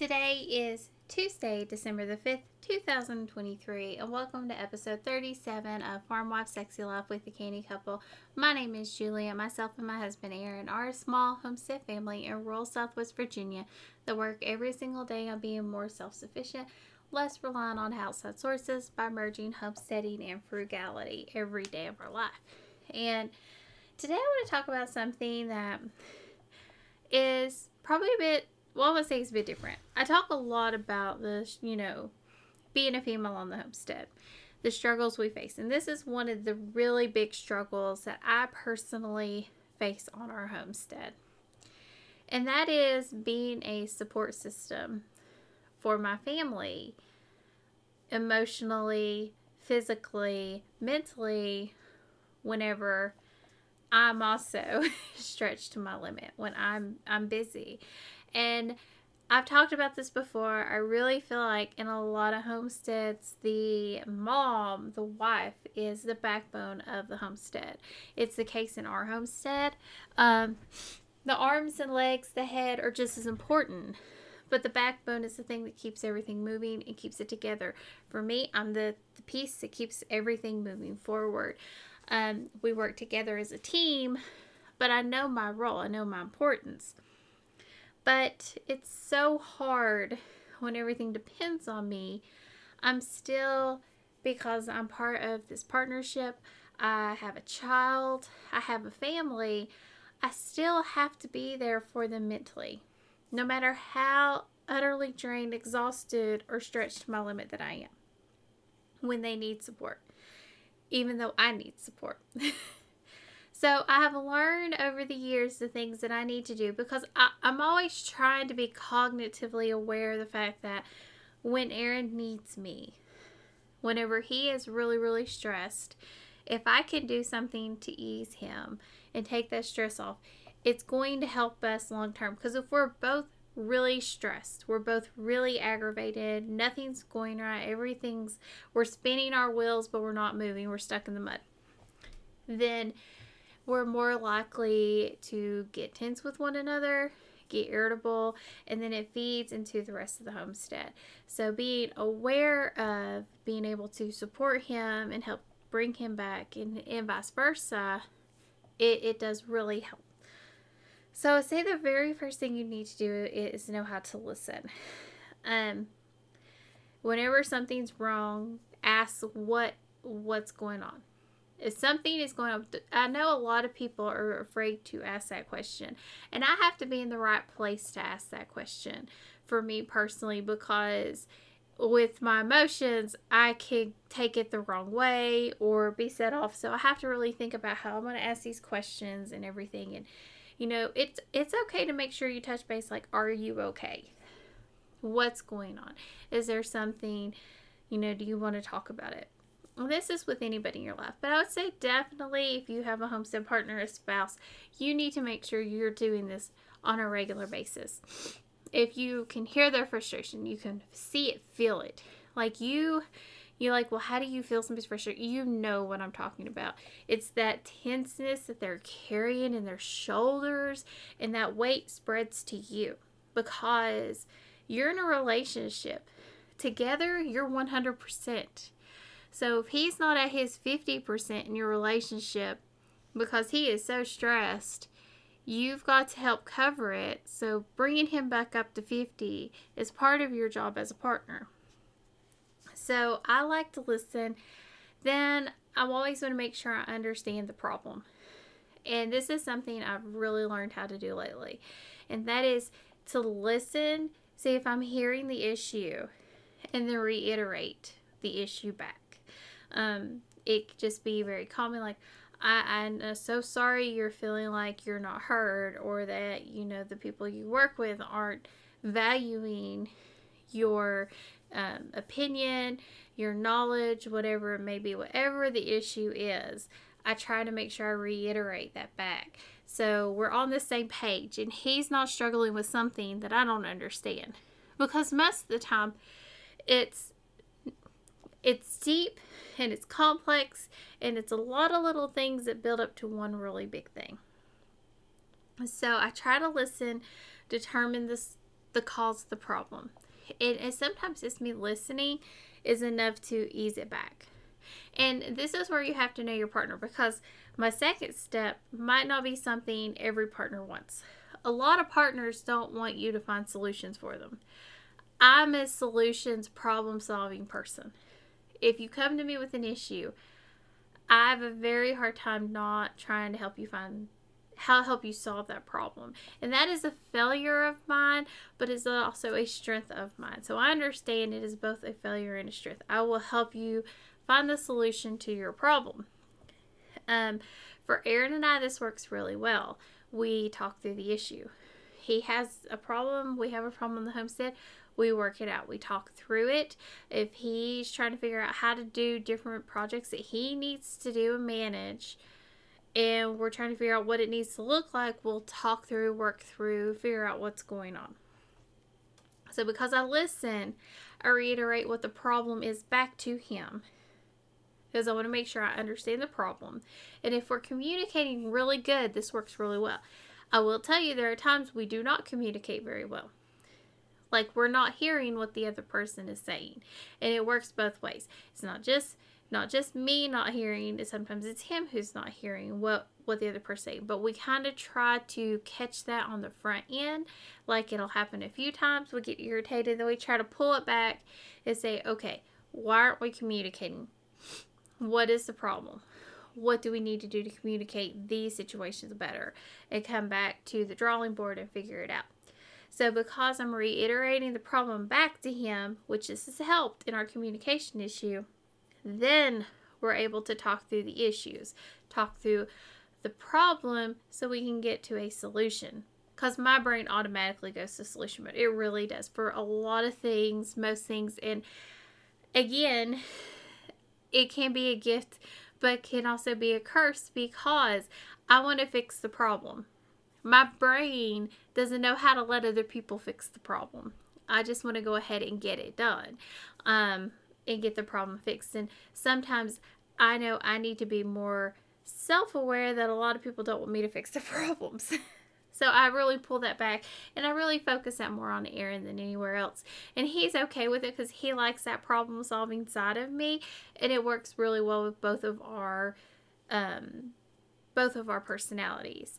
Today is Tuesday, December the 5th, 2023, and welcome to episode 37 of Farmwife Sexy Life with The Canny Couple. My name is Julia. Myself and my husband Aaron are a small homestead family in rural Southwest Virginia that work every single day on being more self-sufficient, less reliant on outside sources by merging homesteading and frugality every day of our life. And today I want to talk about something that is probably a bit, well, I'm going to say it's a bit different. I talk a lot about this, being a female on the homestead, the struggles we face. And this is one of the really big struggles that I personally face on our homestead. And that is being a support system for my family, emotionally, physically, mentally, whenever I'm also stretched to my limit, when I'm busy. And I've talked about this before. I really feel like in a lot of homesteads, the mom, the wife, is the backbone of the homestead. It's the case in our homestead. The arms and legs, the head are just as important, but the backbone is the thing that keeps everything moving and keeps it together. For me, I'm the piece that keeps everything moving forward. We work together as a team, but I know my role. I know my importance. But it's so hard when everything depends on me. I'm still, because I'm part of this partnership, I have a child, I have a family, I still have to be there for them mentally, no matter how utterly drained, exhausted, or stretched to my limit that I am, when they need support, even though I need support. So I have learned over the years the things that I need to do, because I'm always trying to be cognitively aware of the fact that when Aaron needs me, whenever he is really, really stressed, if I can do something to ease him and take that stress off, it's going to help us long term. Because if we're both really stressed, we're both really aggravated, nothing's going right, we're spinning our wheels but we're not moving, we're stuck in the mud, then we're more likely to get tense with one another, get irritable, and then it feeds into the rest of the homestead. So being aware of being able to support him and help bring him back and vice versa, it does really help. So I say the very first thing you need to do is know how to listen. Whenever something's wrong, ask what's going on. If something is going on, I know a lot of people are afraid to ask that question. And I have to be in the right place to ask that question for me personally, because with my emotions, I could take it the wrong way or be set off. So I have to really think about how I'm going to ask these questions and everything. And, it's okay to make sure you touch base, like, are you okay? What's going on? Is there something, do you want to talk about it? This is with anybody in your life, but I would say definitely if you have a homestead partner, a spouse, you need to make sure you're doing this on a regular basis. If you can hear their frustration, you can see it, feel it. Like you're like, well, how do you feel somebody's frustration? What I'm talking about. It's that tenseness that they're carrying in their shoulders, and that weight spreads to you because you're in a relationship. Together, you're 100%. So if he's not at his 50% in your relationship because he is so stressed, you've got to help cover it. So bringing him back up to 50 is part of your job as a partner. So I like to listen. Then I always want to make sure I understand the problem. And this is something I've really learned how to do lately. And that is to listen, see if I'm hearing the issue, and then reiterate the issue back. It could just be very calming, like, I'm so sorry you're feeling like you're not heard, or that the people you work with aren't valuing your opinion, your knowledge, whatever it may be, whatever the issue is. I try to make sure I reiterate that back so we're on the same page and he's not struggling with something that I don't understand, because most of the time it's deep and it's complex and it's a lot of little things that build up to one really big thing. So I try to listen, determine this the cause of the problem. And sometimes just me listening is enough to ease it back. And this is where you have to know your partner, because my second step might not be something every partner wants. A lot of partners don't want you to find solutions for them. I'm a solutions problem-solving person. If you come to me with an issue, I have a very hard time not trying to help you find how to help you solve that problem. And that is a failure of mine, but it's also a strength of mine. So I understand it is both a failure and a strength. I will help you find the solution to your problem. For Aaron and I, this works really well. We talk through the issue. He has a problem. We have a problem on the homestead. We work it out. We talk through it. If he's trying to figure out how to do different projects that he needs to do and manage, and we're trying to figure out what it needs to look like, we'll talk through, work through, figure out what's going on. So because I listen, I reiterate what the problem is back to him, because I want to make sure I understand the problem. And if we're communicating really good, this works really well. I will tell you, there are times we do not communicate very well. Like, we're not hearing what the other person is saying. And it works both ways. It's not just me not hearing. Sometimes it's him who's not hearing what the other person is saying. But we kind of try to catch that on the front end. Like, it'll happen a few times. We get irritated. Then we try to pull it back and say, okay, why aren't we communicating? What is the problem? What do we need to do to communicate these situations better? And come back to the drawing board and figure it out. So because I'm reiterating the problem back to him, which has helped in our communication issue, then we're able to talk through the issues, talk through the problem so we can get to a solution. Because my brain automatically goes to solution mode. It really does for a lot of things, most things. And again, it can be a gift, but can also be a curse, because I want to fix the problem. My brain doesn't know how to let other people fix the problem. I just want to go ahead and get it done, and get the problem fixed. And sometimes I know I need to be more self-aware that a lot of people don't want me to fix the problems. So I really pull that back, and I really focus that more on Aaron than anywhere else. And he's okay with it because he likes that problem-solving side of me, and it works really well with both of our personalities.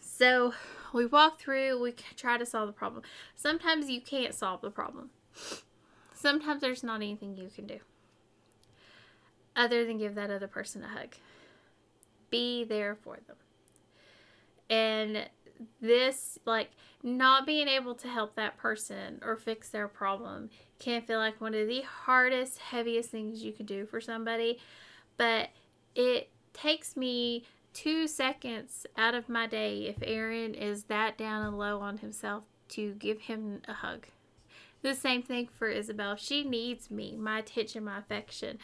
So we walk through, we try to solve the problem. Sometimes you can't solve the problem. Sometimes there's not anything you can do other than give that other person a hug. Be there for them. And this, like, not being able to help that person or fix their problem can feel like one of the hardest, heaviest things you can do for somebody. But it takes me 2 seconds out of my day, if Aaron is that down and low on himself, to give him a hug. The same thing for Isabel. She needs me, my attention, my affection.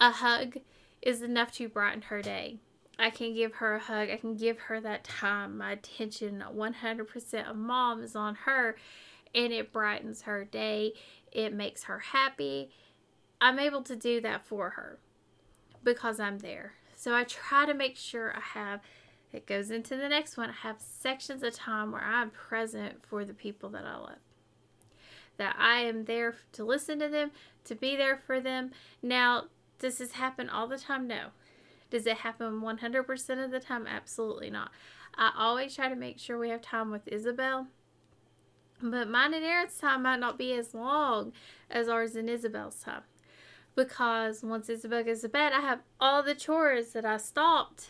A hug is enough to brighten her day. I can give her a hug. I can give her that time, my attention. 100% of mom is on her, and it brightens her day. It makes her happy. I'm able to do that for her because I'm there. So I try to make sure I have, it goes into the next one, I have sections of time where I'm present for the people that I love. That I am there to listen to them, to be there for them. Now, does this happen all the time? No. Does it happen 100% of the time? Absolutely not. I always try to make sure we have time with Isabel. But mine and Aaron's time might not be as long as ours and Isabel's time. Because once Isabel goes to bed, I have all the chores that I stopped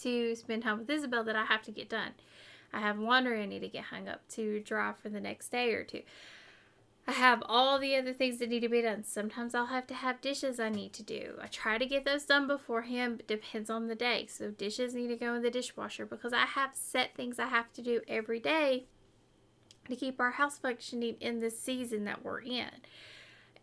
to spend time with Isabel that I have to get done. I have laundry I need to get hung up to dry for the next day or two. I have all the other things that need to be done. Sometimes I'll have to have dishes I need to do. I try to get those done beforehand, but depends on the day. So dishes need to go in the dishwasher because I have set things I have to do every day to keep our house functioning in the season that we're in.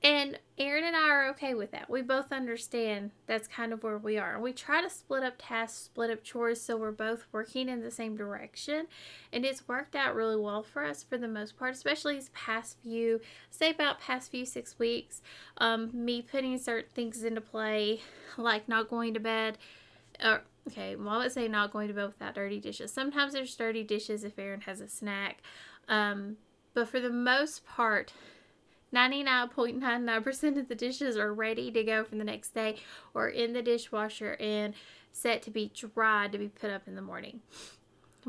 And Aaron and I are okay with that. We both understand that's kind of where we are. And we try to split up tasks, split up chores, so we're both working in the same direction. And it's worked out really well for us for the most part, especially these past few 6 weeks. Me putting certain things into play, like not going to bed. I would say not going to bed without dirty dishes. Sometimes there's dirty dishes if Aaron has a snack. But for the most part, 99.99% of the dishes are ready to go for the next day or in the dishwasher and set to be dried to be put up in the morning.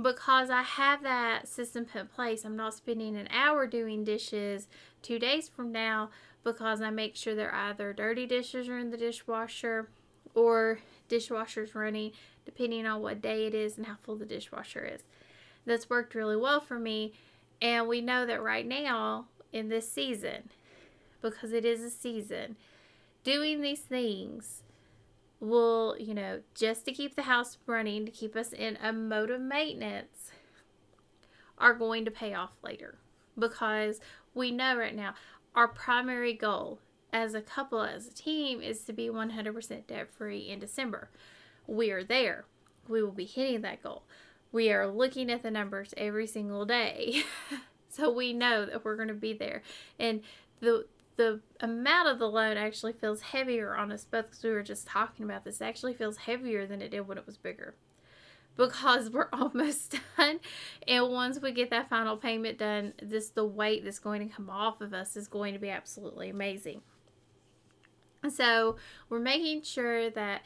Because I have that system put in place, I'm not spending an hour doing dishes 2 days from now because I make sure they're either dirty dishes are in the dishwasher or dishwasher's running, depending on what day it is and how full the dishwasher is. That's worked really well for me, and we know that right now in this season, because it is a season, doing these things will, just to keep the house running, to keep us in a mode of maintenance, are going to pay off later. Because we know right now our primary goal as a couple, as a team, is to be 100% debt-free in December. We are there. We will be hitting that goal. We are looking at the numbers every single day. So we know that we're going to be there. And the amount of the loan actually feels heavier on us both, because we were just talking about this. It actually feels heavier than it did when it was bigger, because we're almost done. And once we get that final payment done, the weight that's going to come off of us is going to be absolutely amazing. So we're making sure that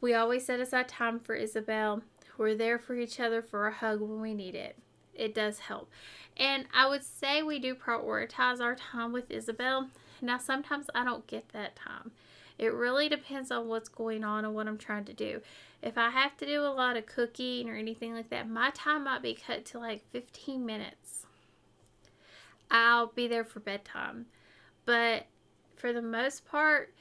we always set aside time for Isabel. We're there for each other for a hug when we need it. It does help. And I would say we do prioritize our time with Isabel. Now, sometimes I don't get that time. It really depends on what's going on and what I'm trying to do. If I have to do a lot of cooking or anything like that, my time might be cut to like 15 minutes. I'll be there for bedtime. But for the most part,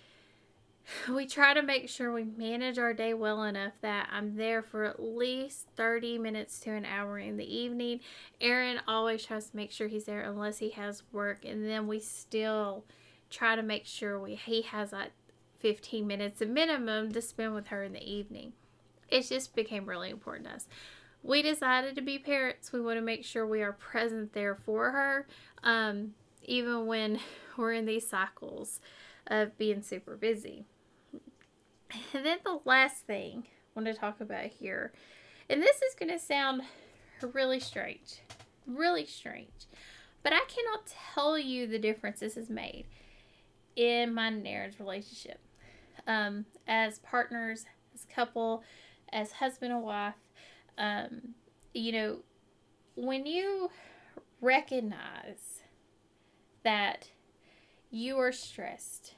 we try to make sure we manage our day well enough that I'm there for at least 30 minutes to an hour in the evening. Aaron always tries to make sure he's there unless he has work, and then we still try to make sure he has like 15 minutes a minimum to spend with her in the evening. It just became really important to us. We decided to be parents. We want to make sure we are present there for her, even when we're in these cycles of being super busy. And then the last thing I want to talk about here, and this is going to sound really strange, but I cannot tell you the difference this has made in my and Aaron's relationship. As partners, as a couple, as husband and wife, when you recognize that you are stressed,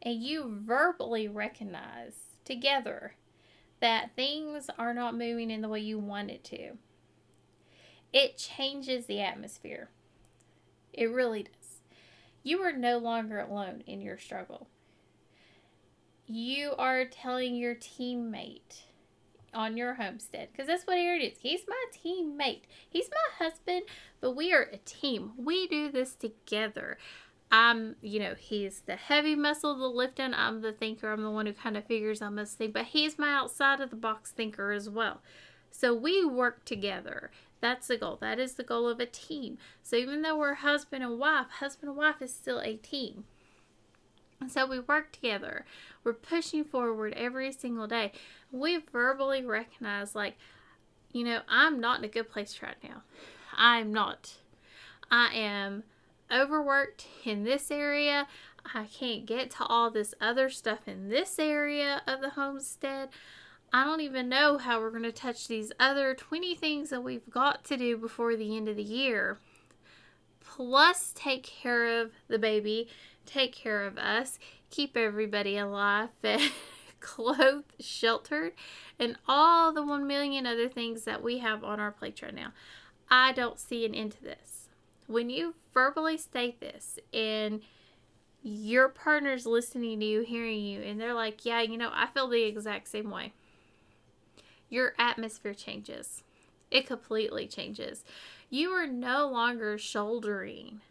and you verbally recognize together that things are not moving in the way you want it to, it changes the atmosphere. It really does. You are no longer alone in your struggle. You are telling your teammate on your homestead, because that's what Aaron is. He's my teammate. He's my husband, but we are a team. We do this together. He's the heavy muscle, the lifting. I'm the thinker. I'm the one who kind of figures on this thing, but he's my outside of the box thinker as well. So we work together. That's the goal. That is the goal of a team. So even though we're husband and wife is still a team. And so we work together. We're pushing forward every single day. We verbally recognize, I'm not in a good place right now. I'm not. I am overworked in this area. I can't get to all this other stuff in this area of the homestead. I don't even know how we're going to touch these other 20 things that we've got to do before the end of the year. Plus, take care of the baby, take care of us, keep everybody alive, fed, clothed, sheltered, and all the 1 million other things that we have on our plate right now. I don't see an end to this. When you verbally state this and your partner's listening to you, hearing you, and they're like, yeah, I feel the exact same way, your atmosphere changes. It completely changes. You are no longer shouldering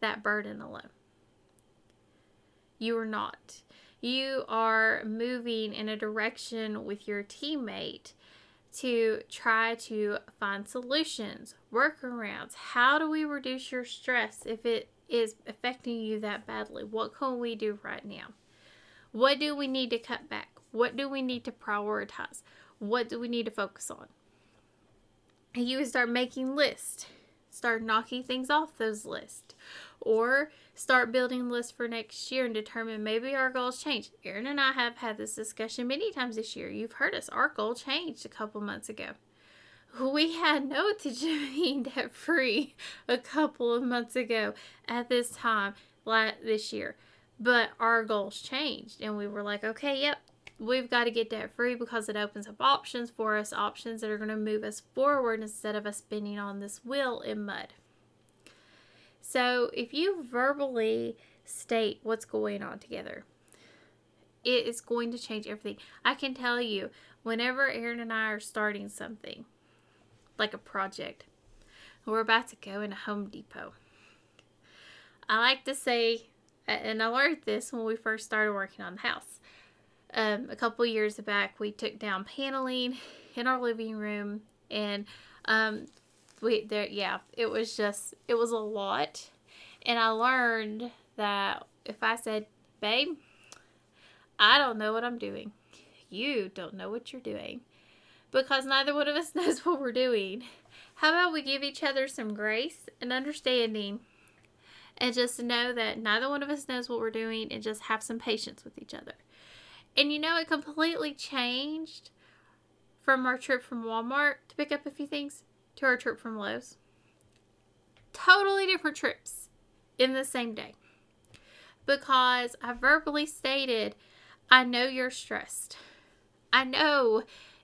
that burden alone. You are not. You are moving in a direction with your teammate to try to find solutions, workarounds. How do we reduce your stress if it is affecting you that badly? What can we do right now? What do we need to cut back? What do we need to prioritize? What do we need to focus on? And you start making lists. Start knocking things off those lists, or start building lists for next year and determine maybe our goals change. Erin and I have had this discussion many times this year. You've heard us. Our goal changed a couple months ago. We had no to being debt free a couple of months ago at this time this year, but our goals changed and we were like, okay, yep, we've got to get debt free because it opens up options for us, options that are going to move us forward instead of us spinning on this wheel in mud. So if you verbally state what's going on together, it is going to change everything. I can tell you, whenever Erin and I are starting something, like a project, we're about to go into Home Depot. I like to say, and I learned this when we first started working on the house. A couple years back, we took down paneling in our living room, and it was a lot. And I learned that if I said, babe, I don't know what I'm doing. You don't know what you're doing, because neither one of us knows what we're doing. How about we give each other some grace and understanding and just know that neither one of us knows what we're doing and just have some patience with each other. And it completely changed from our trip from Walmart to pick up a few things to our trip from Lowe's. Totally different trips in the same day, because I verbally stated, I know you're stressed. I know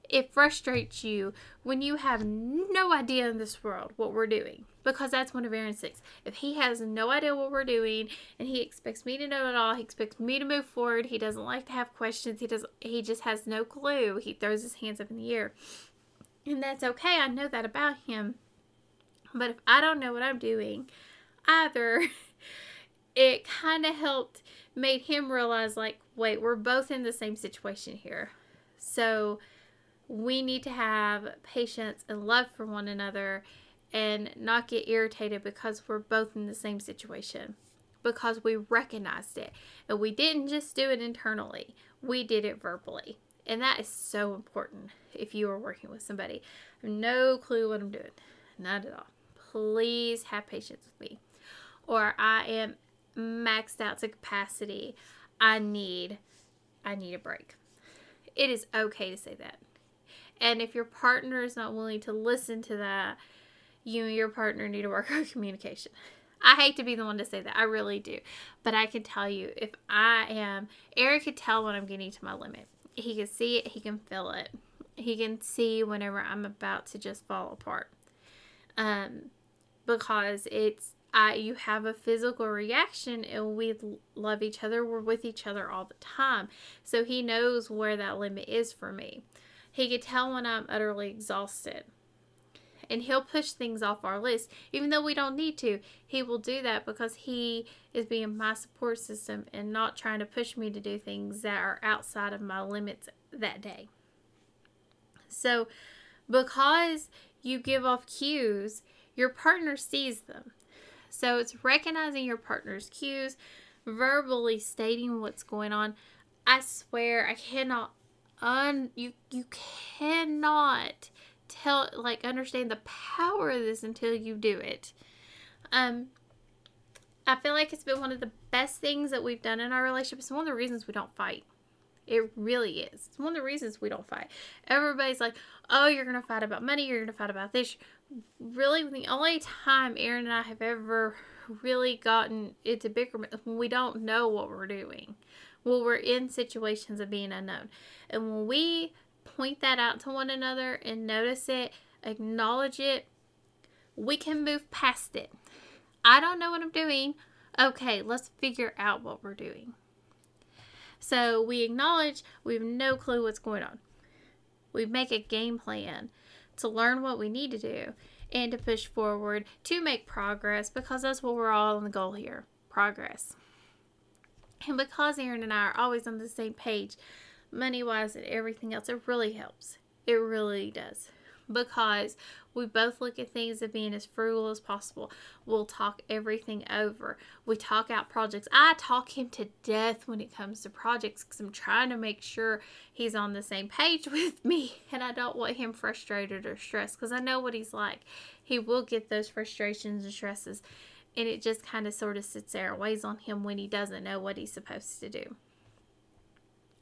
it frustrates you when you have no idea in this world what we're doing, because that's one of Aaron's things. If he has no idea what we're doing and he expects me to know it all, he expects me to move forward, he doesn't like to have questions, he just has no clue, he throws his hands up in the air. And that's okay, I know that about him. But if I don't know what I'm doing either, it kind of made him realize, like, wait, we're both in the same situation here. So we need to have patience and love for one another and not get irritated because we're both in the same situation, because we recognized it. And we didn't just do it internally. We did it verbally. And that is so important if you are working with somebody. I have no clue what I'm doing. Not at all. Please have patience with me. Or I am maxed out to capacity. I need a break. It is okay to say that. And if your partner is not willing to listen to that, you and your partner need to work on communication. I hate to be the one to say that. I really do. But I can tell you, Eric can tell when I'm getting to my limit. He can see it. He can feel it. He can see whenever I'm about to just fall apart. Because you have a physical reaction, and we love each other. We're with each other all the time. So he knows where that limit is for me. He could tell when I'm utterly exhausted, and he'll push things off our list, even though we don't need to. He will do that because he is being my support system and not trying to push me to do things that are outside of my limits that day. So because you give off cues, your partner sees them. So it's recognizing your partner's cues, verbally stating what's going on. I swear, I cannot you cannot understand the power of this until you do it. I feel like it's been one of the best things that we've done in our relationship. It's one of the reasons we don't fight. It really is. It's one of the reasons we don't fight. Everybody's like, oh, you're going to fight about money. You're going to fight about this. Really, the only time Erin and I have ever really gotten into bickering is when we don't know what we're doing. When we're in situations of being unknown. And when we point that out to one another and notice it, acknowledge it, we can move past it. I don't know what I'm doing. Okay, let's figure out what we're doing. So we acknowledge we have no clue what's going on. We make a game plan to learn what we need to do and to push forward to make progress, because that's what we're all on the goal here, progress. And because Erin and I are always on the same page, money-wise and everything else, it really helps. It really does. because we both look at things as being as frugal as possible. We'll talk everything over. We talk out projects. I talk him to death when it comes to projects because I'm trying to make sure he's on the same page with me, and I don't want him frustrated or stressed because I know what he's like. He will get those frustrations and stresses, and it just kind of sort of sits there and weighs on him when he doesn't know what he's supposed to do.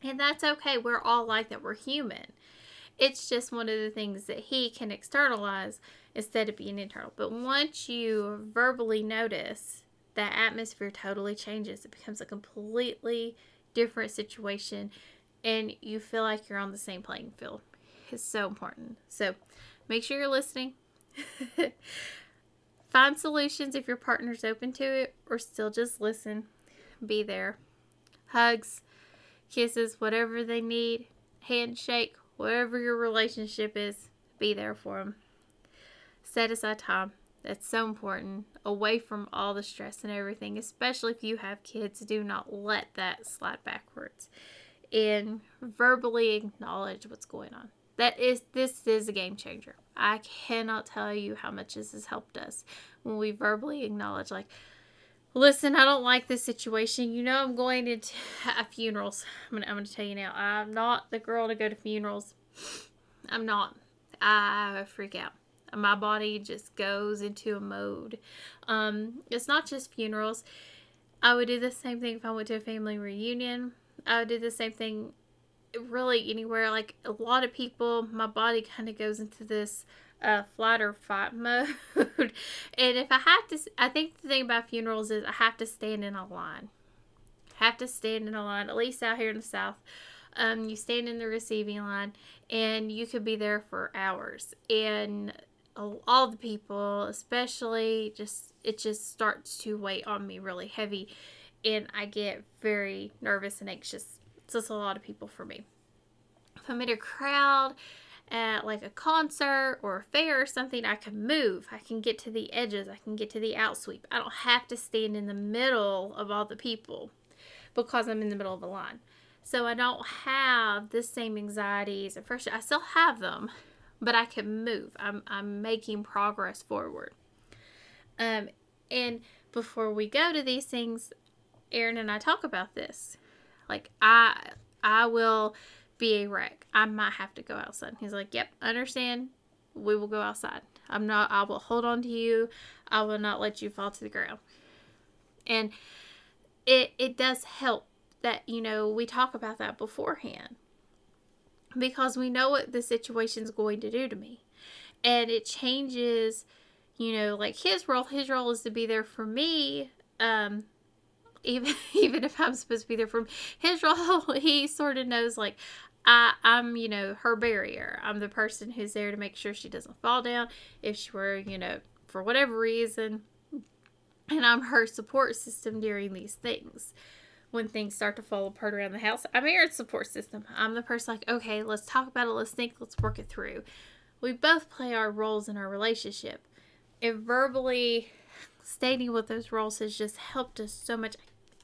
And that's okay. We're all like that. We're human. It's just one of the things that he can externalize instead of being internal. But once you verbally notice, that atmosphere totally changes. It becomes a completely different situation, and you feel like you're on the same playing field. It's so important. So make sure you're listening. Find solutions if your partner's open to it, or still just listen. Be there. Hugs. Kisses, whatever they need, handshake, whatever your relationship is, be there for them. Set aside time. That's so important. Away from all the stress and everything, especially if you have kids, do not let that slide backwards. And verbally acknowledge what's going on. This is a game changer. I cannot tell you how much this has helped us when we verbally acknowledge, like, listen, I don't like this situation. You know, I'm going to funerals. I'm going to tell you now. I'm not the girl to go to funerals. I'm not. I freak out. My body just goes into a mode. It's not just funerals. I would do the same thing if I went to a family reunion. I would do the same thing really anywhere. Like a lot of people, my body kind of goes into this flight or fight mode. And if I have to, I think the thing about funerals is I have to stand in a line. I have to stand in a line, at least out here in the South. You stand in the receiving line, and you could be there for hours. And all the people, especially, it just starts to weigh on me really heavy, and I get very nervous and anxious. So it's a lot of people for me. If I'm in a crowd at like a concert or a fair or something, I can move. I can get to the edges. I can get to the outsweep. I don't have to stand in the middle of all the people because I'm in the middle of the line. So I don't have the same anxieties and pressure. I still have them, but I can move. I'm making progress forward. And before we go to these things, Aaron and I talk about this. Like I will be a wreck. I might have to go outside. He's like, yep, understand. We will go outside. I will hold on to you. I will not let you fall to the ground. And it does help that, you know, we talk about that beforehand because we know what the situation's going to do to me. And it changes, you know, like his role is to be there for me. Even if I'm supposed to be there for him, his role, he sort of knows, like, I'm, you know, her barrier. I'm the person who's there to make sure she doesn't fall down if she were, you know, for whatever reason. And I'm her support system during these things. When things start to fall apart around the house, I'm her support system. I'm the person like, okay, let's talk about it. Let's think. Let's work it through. We both play our roles in our relationship. And verbally stating what those roles has just helped us so much.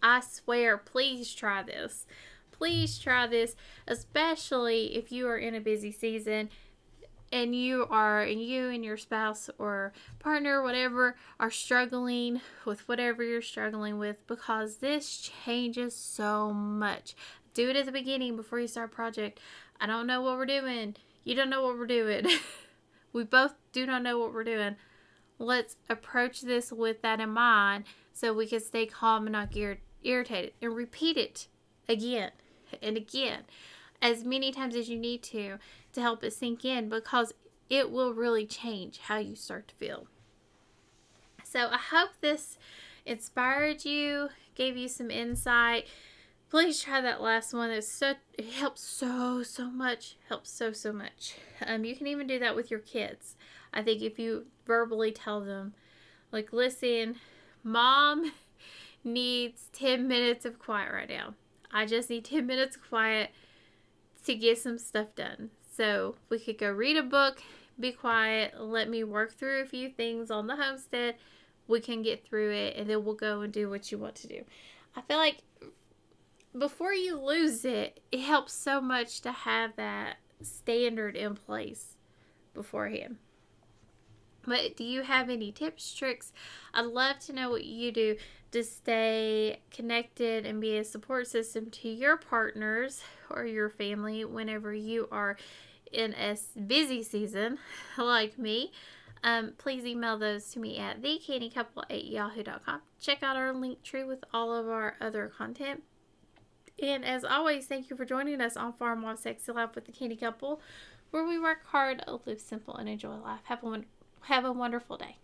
I swear, please try this. Please try this, especially if you are in a busy season and you and your spouse or partner, whatever, are struggling with whatever you're struggling with, because this changes so much. Do it at the beginning before you start a project. I don't know what we're doing. You don't know what we're doing. We both do not know what we're doing. Let's approach this with that in mind so we can stay calm and not get irritated, and repeat it again and again as many times as you need to help it sink in, because it will really change how you start to feel. So I hope this inspired you, gave you some insight. Please try that last one. It helps so much. Helps so much. You can even do that with your kids. I think if you verbally tell them, like, listen, Mom needs 10 minutes of quiet right now. I just need 10 minutes of quiet to get some stuff done. So we could go read a book, be quiet, let me work through a few things on the homestead. We can get through it, and then we'll go and do what you want to do. I feel like before you lose it, it helps so much to have that standard in place beforehand. But do you have any tips, tricks? I'd love to know what you do to stay connected and be a support system to your partners or your family whenever you are in a busy season like me. Please email those to me at thecannycouple@yahoo.com. Check out our Linktree with all of our other content. And as always, thank you for joining us on Farmwife Sexy Life with the Canny Couple, where we work hard, live simple, and enjoy life. Have a wonderful day.